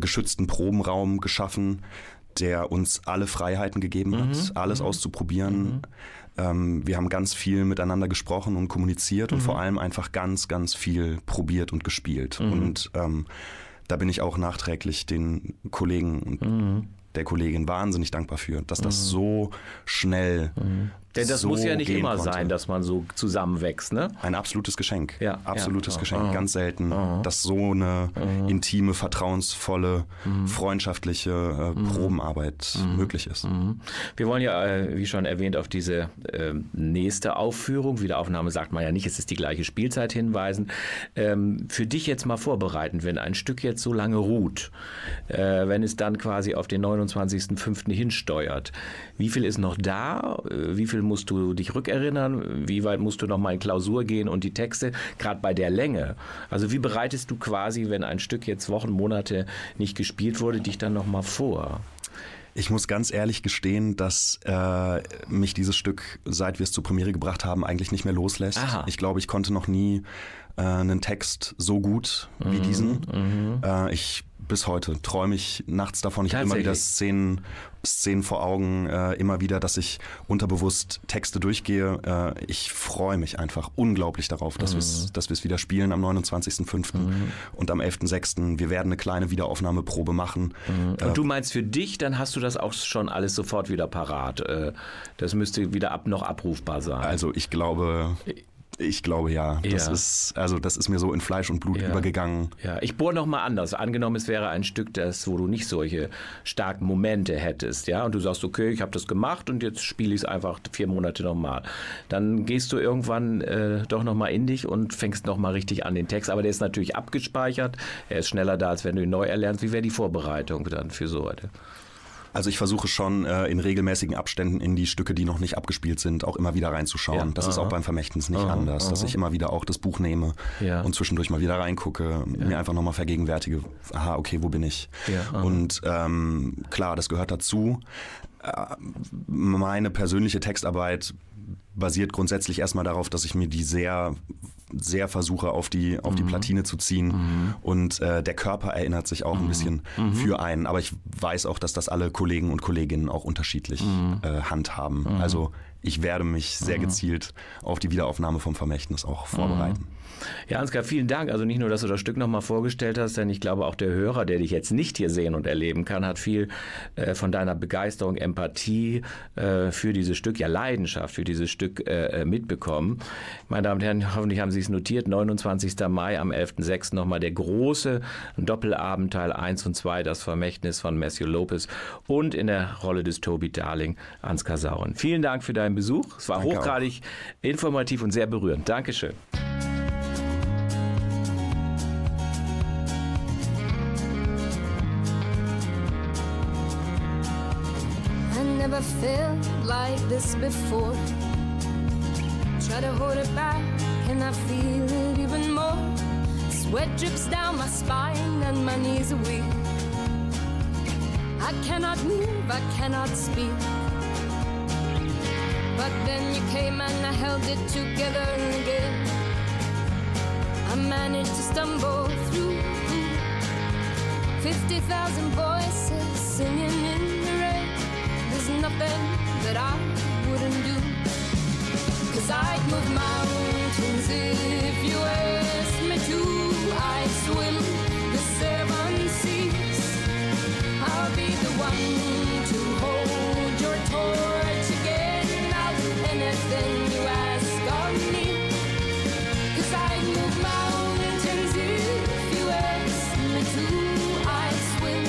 geschützten Probenraum geschaffen, der uns alle Freiheiten gegeben hat, alles auszuprobieren. Wir haben ganz viel miteinander gesprochen und kommuniziert und vor allem einfach ganz, ganz viel probiert und gespielt. Und da bin ich auch nachträglich den Kollegen und der Kollegin wahnsinnig dankbar für, dass das so schnell Denn das so muss ja nicht immer sein, dass man so zusammenwächst, ne? Ein absolutes Geschenk. Ja, absolutes Geschenk. Ganz selten, dass so eine intime, vertrauensvolle, freundschaftliche Probenarbeit möglich ist. Wir wollen ja, wie schon erwähnt, auf diese nächste Aufführung, Wiederaufnahme sagt man ja nicht, es ist die gleiche Spielzeit, hinweisen. Für dich jetzt mal vorbereiten, wenn ein Stück jetzt so lange ruht, wenn es dann quasi auf den 29.05. hinsteuert, wie viel ist noch da, wie viel musst du dich rückerinnern? Wie weit musst du nochmal in Klausur gehen und die Texte, gerade bei der Länge? Also wie bereitest du quasi, wenn ein Stück jetzt Wochen, Monate nicht gespielt wurde, dich dann nochmal vor? Ich muss ganz ehrlich gestehen, dass mich dieses Stück, seit wir es zur Premiere gebracht haben, eigentlich nicht mehr loslässt. Ich glaube, ich konnte noch nie einen Text so gut wie diesen. Bis heute träume ich nachts davon. Ich habe immer wieder Szenen vor Augen, immer wieder, dass ich unterbewusst Texte durchgehe. Ich freue mich einfach unglaublich darauf, dass wir es wieder spielen am 29.05. Und am 11.06. Wir werden eine kleine Wiederaufnahmeprobe machen. Und du meinst für dich, dann hast du das auch schon alles sofort wieder parat. Das müsste wieder noch abrufbar sein. Also Ich glaube ja. Das ist mir so in Fleisch und Blut übergegangen. Ich bohre nochmal anders. Angenommen, es wäre ein Stück, wo du nicht solche starken Momente hättest, ja, und du sagst, okay, ich habe das gemacht und jetzt spiele ich es einfach 4 Monate nochmal. Dann gehst du irgendwann doch nochmal in dich und fängst nochmal richtig an den Text. Aber der ist natürlich abgespeichert, er ist schneller da, als wenn du ihn neu erlernst. Wie wäre die Vorbereitung dann für so heute? Also ich versuche schon in regelmäßigen Abständen in die Stücke, die noch nicht abgespielt sind, auch immer wieder reinzuschauen. Ja, das ist auch beim Vermächtnis nicht anders, dass ich immer wieder auch das Buch nehme und zwischendurch mal wieder reingucke, mir einfach nochmal vergegenwärtige, okay, wo bin ich? Und klar, das gehört dazu. Meine persönliche Textarbeit basiert grundsätzlich erstmal darauf, dass ich mir die sehr, sehr versuche, auf die Platine zu ziehen. Und der Körper erinnert sich auch ein bisschen für einen. Aber ich weiß auch, dass das alle Kollegen und Kolleginnen auch unterschiedlich handhaben. Also ich werde mich sehr gezielt auf die Wiederaufnahme vom Vermächtnis auch vorbereiten. Ja, Ansgar, vielen Dank. Also nicht nur, dass du das Stück nochmal vorgestellt hast, denn ich glaube auch der Hörer, der dich jetzt nicht hier sehen und erleben kann, hat viel von deiner Begeisterung, Empathie für dieses Stück, ja Leidenschaft für dieses Stück mitbekommen. Meine Damen und Herren, hoffentlich haben Sie es notiert, 29. Mai am 11.06. nochmal der große Doppelabend Teil 1 und 2, das Vermächtnis von Matthew Lopez und in der Rolle des Toby Darling, Ansgar Sauren. Vielen Dank für dein Besuch. Es war Danke hochgradig auch. Informativ und sehr berührend. Dankeschön. I never felt like this before. Try to hold it back and I feel it even more. Sweat drips down my spine and my knees are weak. I cannot move, I cannot speak. But then you came and I held it together again. I managed to stumble through 50,000 voices singing in the rain. There's nothing that I wouldn't do. 'Cause I'd move mountains if you asked me to. I'd swim the seven seas. I'll be the one to hold your torch again. I'll do anything you ask of me. 'Cause I'd move mountains if you asked me to. I'd swim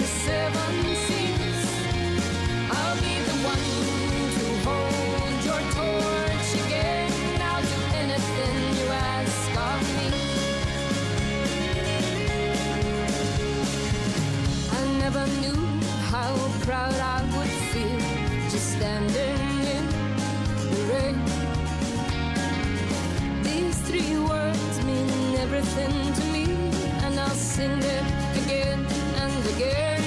the seven seas. I'll be the one. Never knew how proud I would feel just standing in the rain. These three words mean everything to me, and I'll sing it again and again.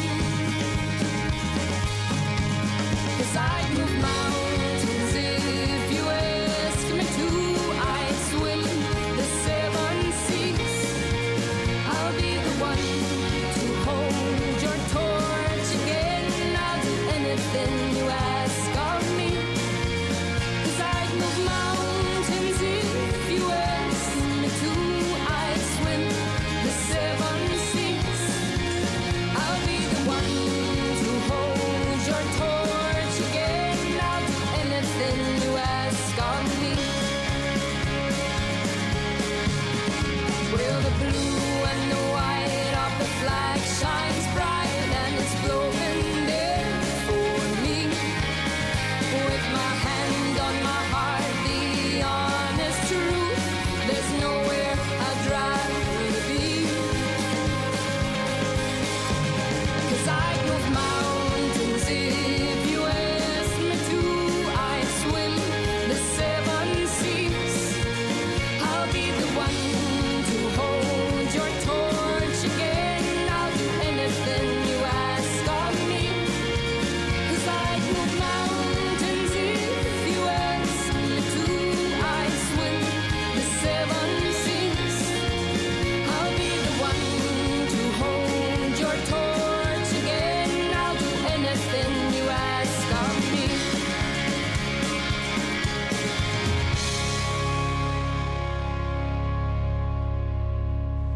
'Cause I'd move mountains if you ask me to. I'd swim the seven seas. I'll be the one to hold. Then you ask of me, 'cause I'd move mountains if you asked me to. I'd swim the seven seas. I'll be the one to hold your torch again. I'll do anything you ask of me. Will the blue and the white of the flag shines bright and it's glowing.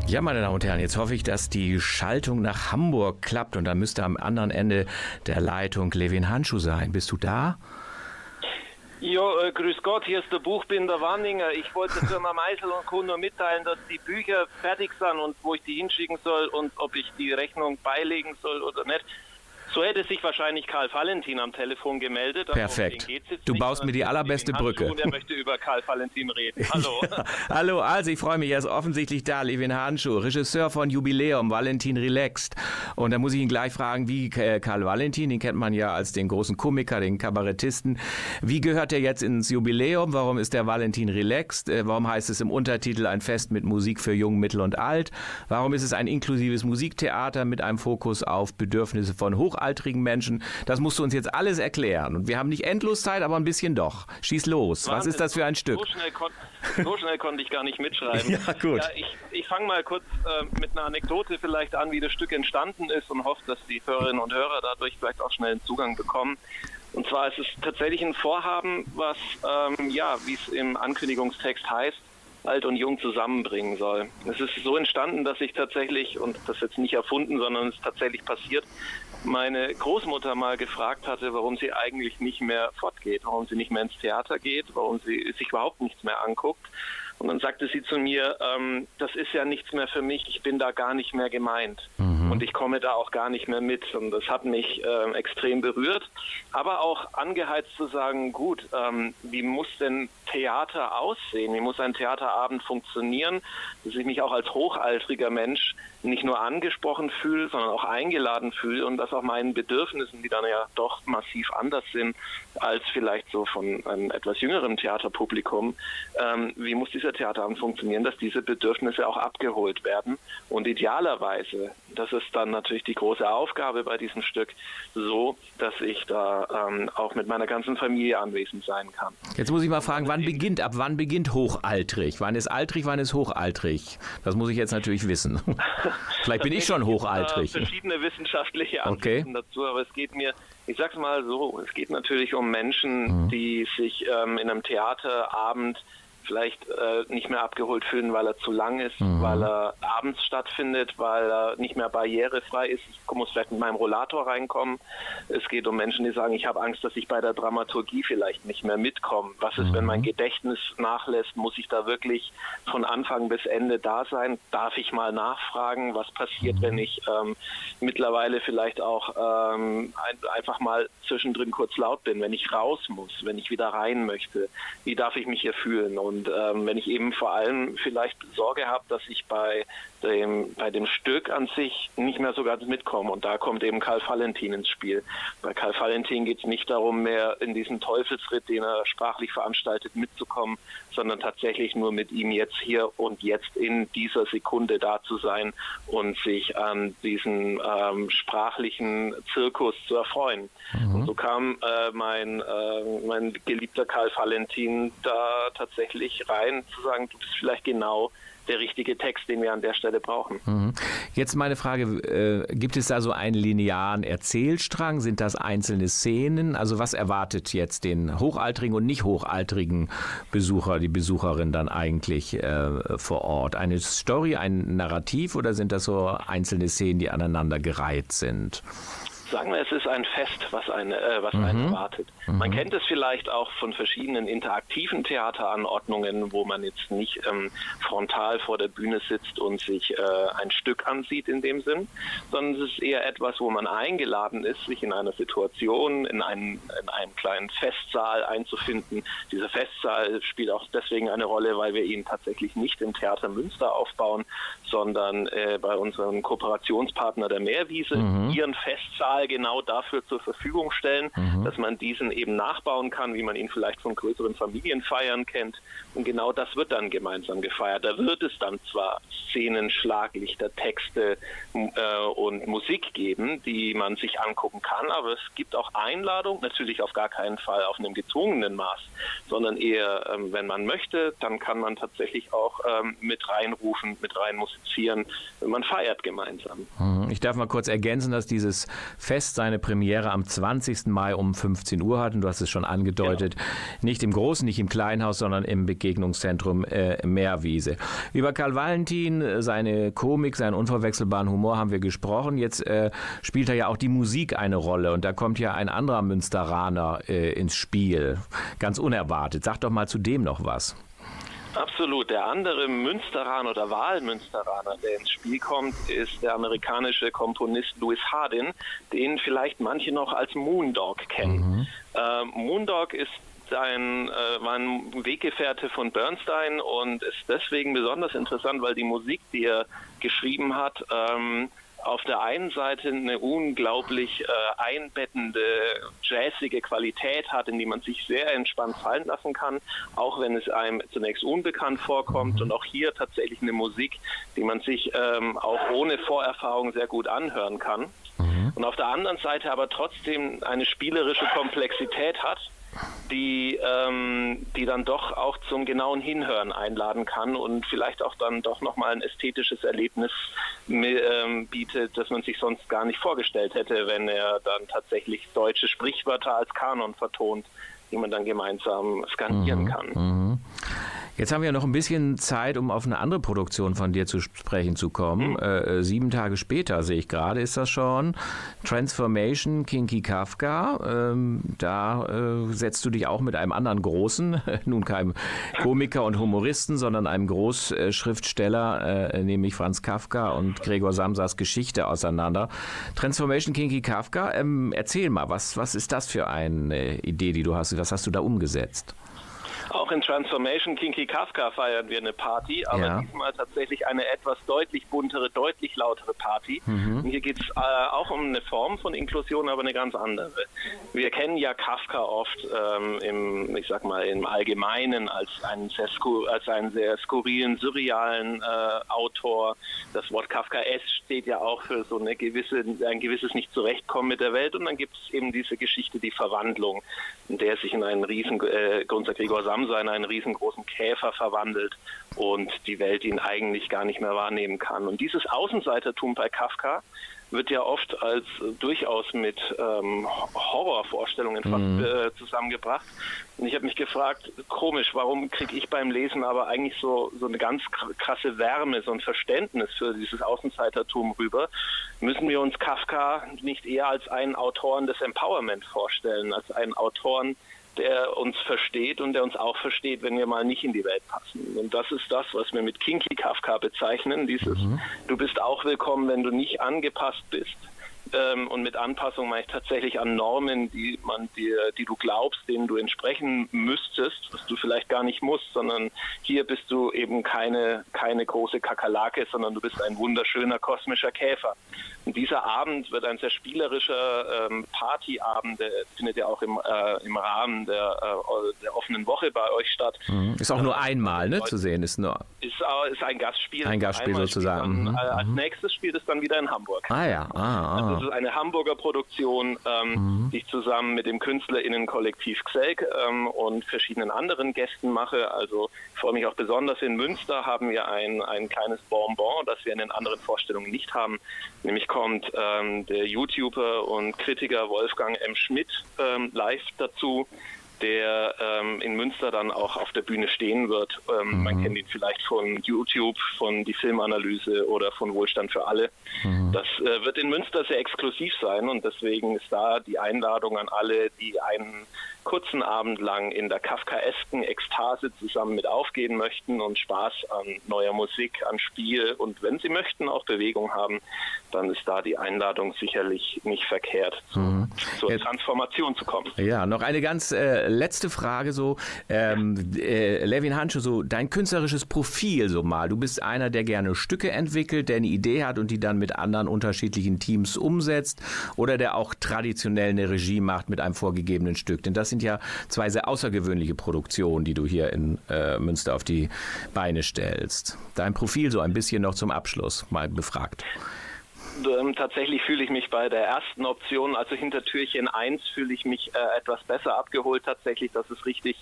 Ja, meine Damen und Herren, jetzt hoffe ich, dass die Schaltung nach Hamburg klappt und dann müsste am anderen Ende der Leitung Levin Handschuh sein. Bist du da? Jo, grüß Gott, hier ist der Buchbinder Wanninger. Ich wollte Firma Meisel und Co. nur mitteilen, dass die Bücher fertig sind und wo ich die hinschicken soll und ob ich die Rechnung beilegen soll oder nicht. So hätte sich wahrscheinlich Karl Valentin am Telefon gemeldet. Perfekt. Du baust mir die allerbeste Brücke. Und er möchte über Karl Valentin reden. Hallo. Ja. Hallo, also ich freue mich, er ist offensichtlich da, Levin Handschuh, Regisseur von Jubiläum, Valentin relaxed. Und da muss ich ihn gleich fragen, wie Karl Valentin, den kennt man ja als den großen Komiker, den Kabarettisten. Wie gehört er jetzt ins Jubiläum? Warum ist der Valentin relaxed? Warum heißt es im Untertitel ein Fest mit Musik für Jung, Mittel und Alt? Warum ist es ein inklusives Musiktheater mit einem Fokus auf Bedürfnisse von Hochaltrigen? Menschen. Das musst du uns jetzt alles erklären. Und wir haben nicht endlos Zeit, aber ein bisschen doch. Schieß los. Wahnsinn. Was ist das für ein Stück? So schnell konnte ich gar nicht mitschreiben. Ja, gut. Ja, ich fange mal kurz mit einer Anekdote vielleicht an, wie das Stück entstanden ist und hoffe, dass die Hörerinnen und Hörer dadurch vielleicht auch schnell einen Zugang bekommen. Und zwar ist es tatsächlich ein Vorhaben, was, wie es im Ankündigungstext heißt, alt und jung zusammenbringen soll. Es ist so entstanden, dass ich tatsächlich, und das jetzt nicht erfunden, sondern es ist tatsächlich passiert, meine Großmutter mal gefragt hatte, warum sie eigentlich nicht mehr fortgeht, warum sie nicht mehr ins Theater geht, warum sie sich überhaupt nichts mehr anguckt. Und dann sagte sie zu mir, das ist ja nichts mehr für mich, ich bin da gar nicht mehr gemeint. Mhm. Und ich komme da auch gar nicht mehr mit. Und das hat mich extrem berührt, aber auch angeheizt zu sagen, gut, wie muss denn Theater aussehen? Wie muss ein Theaterabend funktionieren? Dass ich mich auch als hochaltriger Mensch nicht nur angesprochen fühle, sondern auch eingeladen fühle und das auch meinen Bedürfnissen, die dann ja doch massiv anders sind als vielleicht so von einem etwas jüngeren Theaterpublikum, wie muss dieser Theaterabend funktionieren, dass diese Bedürfnisse auch abgeholt werden und idealerweise, dass ist dann natürlich die große Aufgabe bei diesem Stück so, dass ich da auch mit meiner ganzen Familie anwesend sein kann. Jetzt muss ich mal fragen, ab wann beginnt hochaltrig? Wann ist altrig, wann ist hochaltrig? Das muss ich jetzt natürlich wissen. Vielleicht bin ich schon hochaltrig. Verschiedene wissenschaftliche Ansichten dazu, aber es geht mir, ich sag's mal so, es geht natürlich um Menschen, die sich in einem Theaterabend vielleicht nicht mehr abgeholt fühlen, weil er zu lang ist, weil er abends stattfindet, weil er nicht mehr barrierefrei ist. Ich muss vielleicht mit meinem Rollator reinkommen. Es geht um Menschen, die sagen, ich habe Angst, dass ich bei der Dramaturgie vielleicht nicht mehr mitkomme. Was ist, wenn mein Gedächtnis nachlässt? Muss ich da wirklich von Anfang bis Ende da sein? Darf ich mal nachfragen, was passiert, wenn ich mittlerweile vielleicht auch einfach mal zwischendrin kurz laut bin, wenn ich raus muss, wenn ich wieder rein möchte? Wie darf ich mich hier fühlen? Und wenn ich eben vor allem vielleicht Sorge habe, dass ich bei dem Stück an sich nicht mehr so ganz mitkomme. Und da kommt eben Karl Valentin ins Spiel. Bei Karl Valentin geht es nicht darum, mehr in diesen Teufelsritt, den er sprachlich veranstaltet, mitzukommen, sondern tatsächlich nur mit ihm jetzt hier und jetzt in dieser Sekunde da zu sein und sich an diesem sprachlichen Zirkus zu erfreuen. Und so kam mein geliebter Karl Valentin da tatsächlich rein, zu sagen, du bist vielleicht genau der richtige Text, den wir an der Stelle brauchen. Jetzt meine Frage, gibt es da so einen linearen Erzählstrang? Sind das einzelne Szenen? Also was erwartet jetzt den hochaltrigen und nicht hochaltrigen Besucher, die Besucherin dann eigentlich vor Ort? Eine Story, ein Narrativ oder sind das so einzelne Szenen, die aneinander gereiht sind? Sagen wir, es ist ein Fest, was einen erwartet. Man kennt es vielleicht auch von verschiedenen interaktiven Theateranordnungen, wo man jetzt nicht frontal vor der Bühne sitzt und sich ein Stück ansieht in dem Sinn, sondern es ist eher etwas, wo man eingeladen ist, sich in einer Situation, in einem kleinen Festsaal einzufinden. Dieser Festsaal spielt auch deswegen eine Rolle, weil wir ihn tatsächlich nicht im Theater Münster aufbauen, sondern bei unserem Kooperationspartner der Meerwiese, ihren Festsaal genau dafür zur Verfügung stellen, dass man diesen eben nachbauen kann, wie man ihn vielleicht von größeren Familienfeiern kennt. Und genau das wird dann gemeinsam gefeiert. Da wird es dann zwar Szenen, Schlaglichter, Texte und Musik geben, die man sich angucken kann, aber es gibt auch Einladung, natürlich auf gar keinen Fall auf einem gezwungenen Maß, sondern eher, wenn man möchte, dann kann man tatsächlich auch mit reinrufen, mit reinmusizieren. Man feiert gemeinsam. Ich darf mal kurz ergänzen, dass dieses Fest seine Premiere am 20. Mai um 15 Uhr hatten. Du hast es schon angedeutet. Ja. Nicht im Großen, nicht im Kleinhaus, sondern im Begegnungszentrum Meerwiese. Über Karl Valentin, seine Komik, seinen unverwechselbaren Humor haben wir gesprochen. Jetzt spielt da ja auch die Musik eine Rolle. Und da kommt ja ein anderer Münsteraner ins Spiel. Ganz unerwartet. Sag doch mal zu dem noch was. Absolut. Der andere Münsteraner oder Wahlmünsteraner, der ins Spiel kommt, ist der amerikanische Komponist Louis Hardin, den vielleicht manche noch als Moondog kennen. Moondog ist war ein Weggefährte von Bernstein und ist deswegen besonders interessant, weil die Musik, die er geschrieben hat, auf der einen Seite eine unglaublich einbettende, jazzige Qualität hat, in die man sich sehr entspannt fallen lassen kann, auch wenn es einem zunächst unbekannt vorkommt. Und auch hier tatsächlich eine Musik, die man sich auch ohne Vorerfahrung sehr gut anhören kann. Und auf der anderen Seite aber trotzdem eine spielerische Komplexität hat, die dann doch auch zum genauen Hinhören einladen kann und vielleicht auch dann doch nochmal ein ästhetisches Erlebnis bietet, das man sich sonst gar nicht vorgestellt hätte, wenn er dann tatsächlich deutsche Sprichwörter als Kanon vertont, die man dann gemeinsam skanieren kann. Jetzt haben wir noch ein bisschen Zeit, um auf eine andere Produktion von dir zu sprechen zu kommen. 7 Tage später, sehe ich gerade, ist das schon. Transformation, Kinky Kafka. Da setzt du dich auch mit einem anderen Großen, nun keinem Komiker und Humoristen, sondern einem Großschriftsteller, nämlich Franz Kafka und Gregor Samsas Geschichte auseinander. Transformation, Kinky Kafka. Erzähl mal, was ist das für eine Idee, die du hast? Was hast du da umgesetzt? Auch in Transformation Kinky Kafka feiern wir eine Party, aber diesmal tatsächlich eine etwas deutlich buntere, deutlich lautere Party. Mhm. Und hier geht es auch um eine Form von Inklusion, aber eine ganz andere. Wir kennen ja Kafka oft im Allgemeinen als einen sehr skurrilen, surrealen Autor. Das Wort Kafka-S steht ja auch für so ein gewisses Nicht-Zurechtkommen mit der Welt. Und dann gibt es eben diese Geschichte, die Verwandlung, in der sich Gregor Samsa in einen riesengroßen Käfer verwandelt und die Welt ihn eigentlich gar nicht mehr wahrnehmen kann. Und dieses Außenseitertum bei Kafka wird ja oft als durchaus mit Horrorvorstellungen zusammengebracht. Und ich habe mich gefragt, komisch, warum kriege ich beim Lesen aber eigentlich so eine ganz krasse Wärme, so ein Verständnis für dieses Außenseitertum rüber? Müssen wir uns Kafka nicht eher als einen Autoren des Empowerment vorstellen, als einen Autoren, der uns versteht und der uns auch versteht, wenn wir mal nicht in die Welt passen. Und das ist das, was wir mit Kinky Kafka bezeichnen, dieses Du bist auch willkommen, wenn du nicht angepasst bist. Und mit Anpassung meine ich tatsächlich an Normen, die du glaubst, denen du entsprechen müsstest, was du vielleicht gar nicht musst, sondern hier bist du eben keine große Kakerlake, sondern du bist ein wunderschöner kosmischer Käfer. Und dieser Abend wird ein sehr spielerischer Partyabend, der findet ja auch im Rahmen der offenen Woche bei euch statt. Ist auch nur einmal zu sehen. Ist ein Gastspiel. Ein Gastspiel sozusagen. Dann, als nächstes spielt es dann wieder in Hamburg. Das ist eine Hamburger Produktion, die ich zusammen mit dem KünstlerInnen-Kollektiv Xelk und verschiedenen anderen Gästen mache. Also ich freue mich auch besonders, in Münster haben wir ein kleines Bonbon, das wir in den anderen Vorstellungen nicht haben. Nämlich kommt der YouTuber und Kritiker Wolfgang M. Schmidt live dazu, der in Münster dann auch auf der Bühne stehen wird. Man kennt ihn vielleicht von YouTube, von die Filmanalyse oder von Wohlstand für alle. Das wird in Münster sehr exklusiv sein und deswegen ist da die Einladung an alle, die einen kurzen Abend lang in der kafkaesken Ekstase zusammen mit aufgehen möchten und Spaß an neuer Musik, an Spiel und wenn sie möchten auch Bewegung haben, dann ist da die Einladung sicherlich nicht verkehrt, zur Transformation zu kommen. Ja, noch eine ganz letzte Frage so, Levin Handschuh, so dein künstlerisches Profil so mal. Du bist einer, der gerne Stücke entwickelt, der eine Idee hat und die dann mit anderen unterschiedlichen Teams umsetzt oder der auch traditionell eine Regie macht mit einem vorgegebenen Stück. Denn das sind ja zwei sehr außergewöhnliche Produktionen, die du hier in Münster auf die Beine stellst. Dein Profil so ein bisschen noch zum Abschluss mal befragt. Tatsächlich fühle ich mich bei der ersten Option, also hinter Türchen 1, fühle ich mich etwas besser abgeholt tatsächlich, das ist richtig.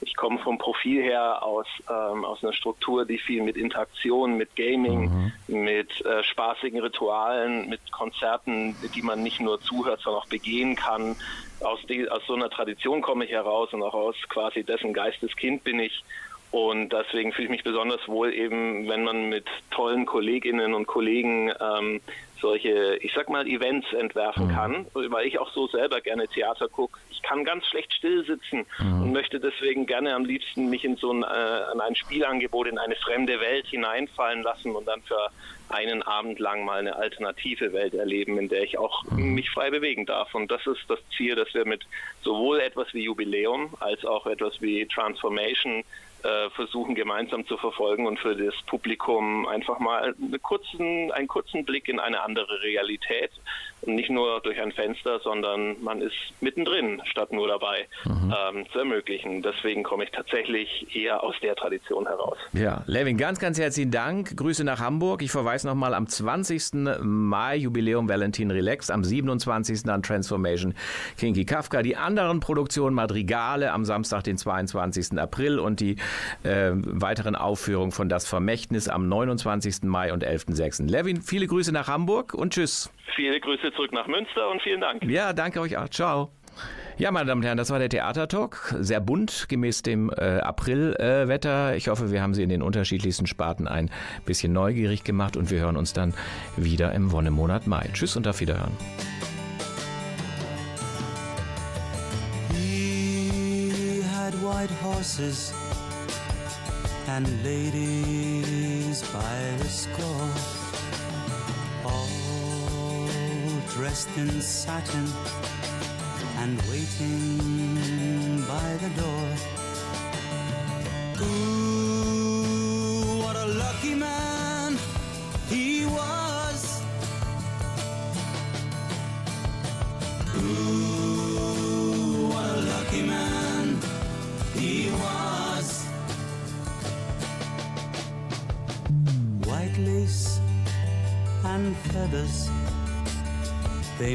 Ich komme vom Profil her aus einer Struktur, die viel mit Interaktion, mit Gaming, mit spaßigen Ritualen, mit Konzerten, die man nicht nur zuhört, sondern auch begehen kann. Aus so einer Tradition komme ich heraus und auch aus quasi dessen Geisteskind bin ich. Und deswegen fühle ich mich besonders wohl eben, wenn man mit tollen Kolleginnen und Kollegen solche, ich sag mal, Events entwerfen kann, weil ich auch so selber gerne Theater gucke. Ich kann ganz schlecht still sitzen und möchte deswegen gerne am liebsten mich in ein Spielangebot, in eine fremde Welt hineinfallen lassen und dann für einen Abend lang mal eine alternative Welt erleben, in der ich auch mich frei bewegen darf. Und das ist das Ziel, dass wir mit sowohl etwas wie Jubiläum als auch etwas wie Transformation versuchen gemeinsam zu verfolgen und für das Publikum einfach mal einen kurzen Blick in eine andere Realität und nicht nur durch ein Fenster, sondern man ist mittendrin statt nur dabei zu ermöglichen. Deswegen komme ich tatsächlich eher aus der Tradition heraus. Ja, Levin, ganz, ganz herzlichen Dank. Grüße nach Hamburg. Ich verweise nochmal am 20. Mai Jubiläum Valentin relaxed, am 27. dann Transformation Kinky Kafka. Die anderen Produktionen Madrigale am Samstag, den 22. April und die weiteren Aufführungen von Das Vermächtnis am 29. Mai und 11.06. Levin, viele Grüße nach Hamburg und tschüss. Viele Grüße zurück nach Münster und vielen Dank. Ja, danke euch auch. Ciao. Ja, meine Damen und Herren, das war der Theatertalk. Sehr bunt, gemäß dem Aprilwetter. Ich hoffe, wir haben Sie in den unterschiedlichsten Sparten ein bisschen neugierig gemacht und wir hören uns dann wieder im Wonnemonat Mai. Tschüss und auf Wiederhören. He had white horses and ladies by the score, all dressed in satin and waiting by the door. Ooh, what a lucky man he was. Ooh, what a lucky man he was. White lace and feathers, they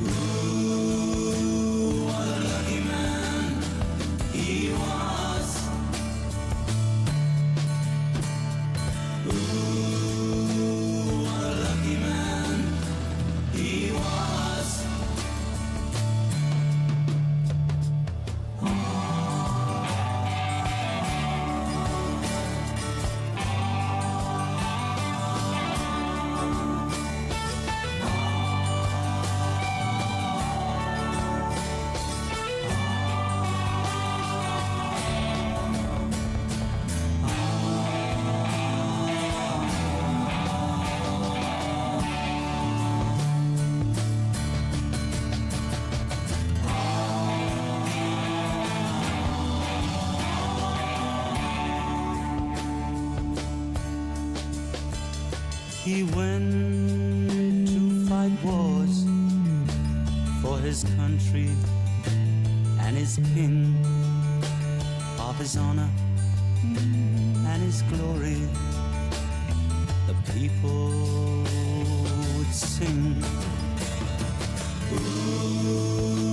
Ooh, what a lucky man he was. Ooh, what a lucky man he was. He went to fight wars for his country and his king, of his honor and his glory. The people would sing. Ooh.